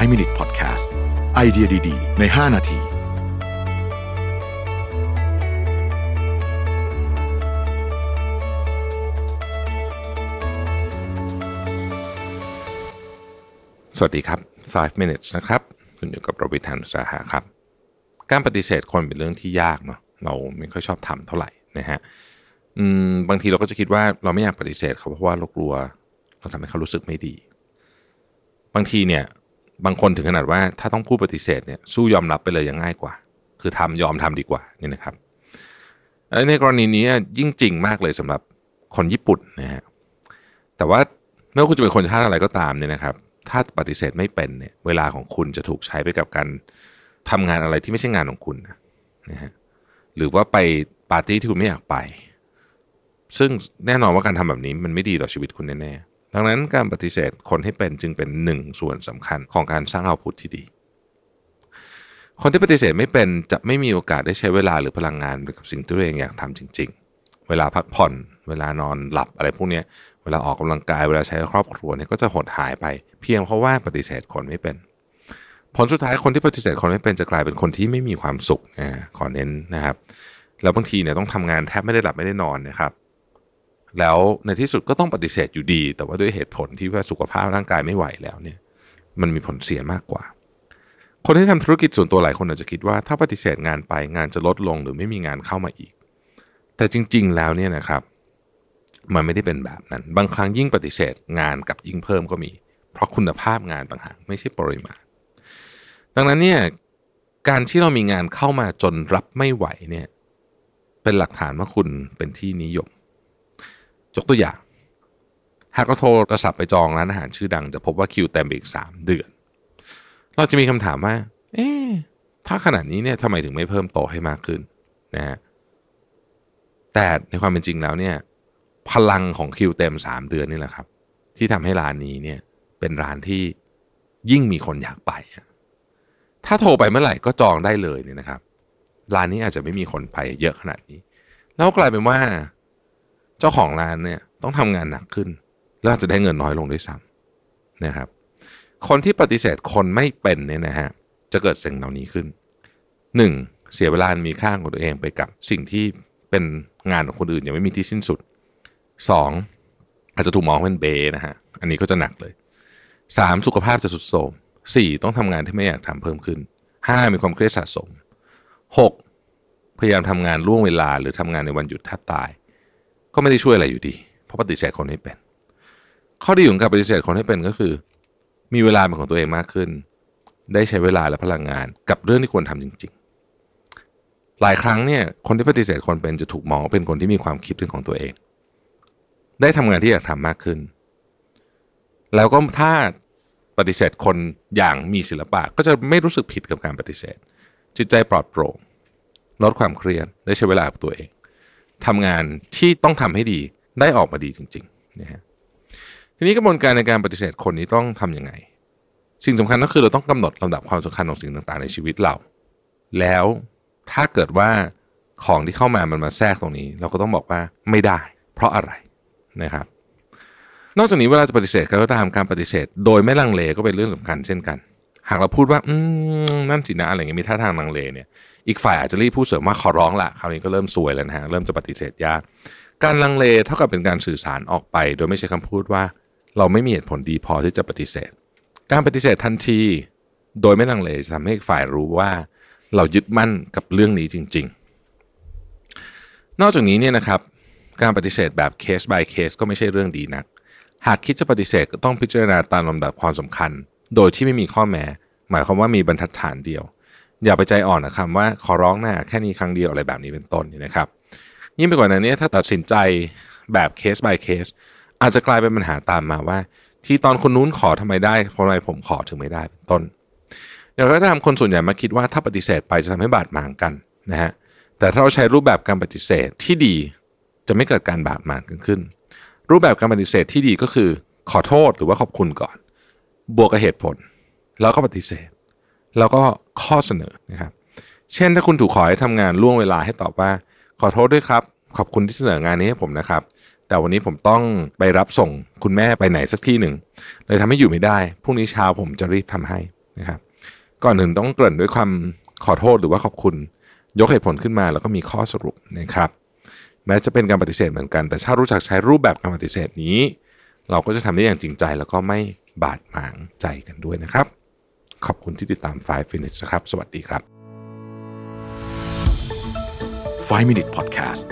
5 Minutes Podcast ไอเดียดีๆใน5นาทีสวัสดีครับ5 minutes นะครับคุณอยู่กับโรบิน ธนุสาหะครับการปฏิเสธคนเป็นเรื่องที่ยากเนาะเราไม่ค่อยชอบทำเท่าไหร่นะฮะบางทีเราก็จะคิดว่าเราไม่อยากปฏิเสธเขาเพราะว่าเรากลัวเราทำให้เขารู้สึกไม่ดีบางทีเนี่ยบางคนถึงขนาดว่าถ้าต้องพูดปฏิเสธเนี่ยสู้ยอมรับไปเลยยังง่ายกว่าคือทำยอมทำดีกว่านี่นะครับในกรณีนี้ยิ่งจริงมากเลยสำหรับคนญี่ปุ่นนะฮะแต่ว่าไม่ว่าคุณจะเป็นคนชาติอะไรก็ตามเนี่ยนะครับถ้าปฏิเสธไม่เป็นเนี่ยเวลาของคุณจะถูกใช้ไปกับการทำงานอะไรที่ไม่ใช่งานของคุณนะฮะหรือว่าไปปาร์ตี้ที่คุณไม่อยากไปซึ่งแน่นอนว่าการทำแบบนี้มันไม่ดีต่อชีวิตคุณแน่ๆดังนั้นการปฏิเสธคนให้เป็นจึงเป็นหนึ่งส่วนสำคัญของการสร้างเอาท์พุตที่ดีคนที่ปฏิเสธไม่เป็นจะไม่มีโอกาสได้ใช้เวลาหรือพลังงานกับสิ่งที่ตัวเองอยากทำจริงๆเวลาพักผ่อนเวลานอนหลับอะไรพวกนี้เวลาออกกำลังกายเวลาใช้ครอบครัวเนี่ยก็จะหดหายไปเพียงเพราะว่าปฏิเสธคนไม่เป็นผลสุดท้ายคนที่ปฏิเสธคนไม่เป็นจะกลายเป็นคนที่ไม่มีความสุขขอเน้นนะครับแล้วบางทีเนี่ยต้องทำงานแทบไม่ได้หลับไม่ได้นอนนะครับแล้วในที่สุดก็ต้องปฏิเสธอยู่ดีแต่ว่าด้วยเหตุผลที่ว่าสุขภาพร่างกายไม่ไหวแล้วเนี่ยมันมีผลเสียมากกว่าคนที่ทำธุรกิจส่วนตัวหลายคนอาจจะคิดว่าถ้าปฏิเสธงานไปงานจะลดลงหรือไม่มีงานเข้ามาอีกแต่จริงๆแล้วเนี่ยนะครับมันไม่ได้เป็นแบบนั้นบางครั้งยิ่งปฏิเสธงานกับยิ่งเพิ่มก็มีเพราะคุณภาพงานต่างหากไม่ใช่ปริมาณดังนั้นเนี่ยการที่เรามีงานเข้ามาจนรับไม่ไหวเนี่ยเป็นหลักฐานว่าคุณเป็นที่นิยมยกตัวอย่างหากเราโทรศัพท์ไปจองร้านอาหารชื่อดังจะพบว่าคิวเต็มอีก3 เดือนเราจะมีคำถามว่าถ้าขนาดนี้เนี่ยทำไมถึงไม่เพิ่มโต๊ะให้มากขึ้นนะฮะแต่ในความเป็นจริงแล้วเนี่ยพลังของคิวเต็ม3 เดือนนี่แหละครับที่ทำให้ร้านนี้เนี่ยเป็นร้านที่ยิ่งมีคนอยากไปถ้าโทรไปเมื่อไหร่ก็จองได้เลยเนี่ยนะครับร้านนี้อาจจะไม่มีคนไปเยอะขนาดนี้แล้วกลายเป็นว่าเจ้าของร้านเนี่ยต้องทำงานหนักขึ้นแล้วอาจจะได้เงินน้อยลงด้วยซ้ำนะครับคนที่ปฏิเสธคนไม่เป็นเนี่ยนะฮะจะเกิดสิ่งเหล่านี้ขึ้น1เสียเวลามีค่าของตัวเองไปกับสิ่งที่เป็นงานของคนอื่นยังไม่มีที่สิ้นสุด2อาจจะถูกมองเป็นเบนะฮะอันนี้ก็จะหนักเลย3สุขภาพจะทรุดโทรม4ต้องทำงานที่ไม่อยากทำเพิ่มขึ้น5มีความเครียดสะสม6พยายามทำงานล่วงเวลาหรือทำงานในวันหยุดแทบตายก็ไม่ได้ช่วยอะไรอยู่ดีเพราะปฏิเสธคนให้เป็นข้อดีของการปฏิเสธคนให้เป็นก็คือมีเวลาเป็นของตัวเองมากขึ้นได้ใช้เวลาและพลังงานกับเรื่องที่ควรทำจริงๆหลายครั้งเนี่ยคนที่ปฏิเสธคนเป็นจะถูกมองเป็นคนที่มีความคิดเป็นของตัวเองได้ทำงานที่อยากทำมากขึ้นแล้วก็ถ้าปฏิเสธคนอย่างมีศิลปะก็จะไม่รู้สึกผิดกับการปฏิเสธจิตใจปลอดโปร่งลดความเครียดได้ใช้เวลากับตัวเองทำงานที่ต้องทำให้ดีได้ออกมาดีจริงๆนะฮะทีนี้กระบวนการในการปฏิเสธคนนี้ต้องทำยังไงสิ่งสำคัญก็คือเราต้องกำหนดลำดับความสำคัญของสิ่งต่างๆในชีวิตเราแล้วถ้าเกิดว่าของที่เข้ามามันมาแทรกตรงนี้เราก็ต้องบอกว่าไม่ได้เพราะอะไรนะครับนอกจากนี้เวลาจะปฏิเสธก็ตามการปฏิเสธโดยไม่ลังเลก็เป็นเรื่องสำคัญเช่นกันหากเราพูดว่านั่นสินะอะไรอย่างนี้มีท่าทางลังเลเนี่ยอีกฝ่ายอาจจะรีบพูดเสริมว่าขอร้องละคราวนี้ก็เริ่มซวยแล้วนะฮะเริ่มจะปฏิเสธยากการลังเลเท่ากับเป็นการสื่อสารออกไปโดยไม่ใช้คำพูดว่าเราไม่มีเหตุผลดีพอที่จะปฏิเสธการปฏิเสธทันทีโดยไม่ลังเลจะทำให้อีกฝ่ายรู้ว่าเรายึดมั่นกับเรื่องนี้จริงๆนอกจากนี้เนี่ยนะครับการปฏิเสธแบบเคส by เคสก็ไม่ใช่เรื่องดีนักหากคิดจะปฏิเสธก็ต้องพิจารณาตามลำดับความสำคัญโดยที่ไม่มีข้อแม้หมายความว่ามีบรรทัดฐานเดียวอย่าไปใจอ่อนนะครับว่าขอร้องหน้าแค่นี้ครั้งเดียวอะไรแบบนี้เป็นต้นนะครับยิ่งไปกว่านั้นเนี่ยถ้าตัดสินใจแบบเคส by เคสอาจจะกลายเป็นปัญหาตามมาว่าที่ตอนคนนู้นขอทำไมได้ทำไมผมขอถึงไม่ได้เป็นต้นอย่างไรก็ตามคนส่วนใหญ่มาคิดว่าถ้าปฏิเสธไปจะทำให้บาดหมางกันนะฮะแต่ถ้าเราใช้รูปแบบการปฏิเสธที่ดีจะไม่เกิดการบาดหมางกันขึ้นรูปแบบการปฏิเสธที่ดีก็คือขอโทษหรือว่าขอบคุณก่อนบวกกับเหตุผลแล้วก็ปฏิเสธแล้วก็ข้อเสนอนะครับเช่นถ้าคุณถูกขอให้ทำงานล่วงเวลาให้ตอบว่าขอโทษด้วยครับขอบคุณที่เสนองานนี้ให้ผมนะครับแต่วันนี้ผมต้องไปรับส่งคุณแม่ไปไหนสักที่หนึ่งเลยทำให้อยู่ไม่ได้พรุ่งนี้เช้าผมจะรีบทำให้ นะครับก่อนอื่นต้องเกริ่นด้วยความขอโทษหรือว่าขอบคุณยกเหตุผลขึ้นมาแล้วก็มีข้อสรุปนะครับแม้จะเป็นการปฏิเสธเหมือนกันแต่ถ้ารู้จักใช้รูปแบบการปฏิเสธนี้เราก็จะทำได้อย่างจริงใจแล้วก็ไม่บาดหมางใจกันด้วยนะครับขอบคุณที่ติดตาม 5 Minutes นะครับสวัสดีครับ 5 Minutes Podcast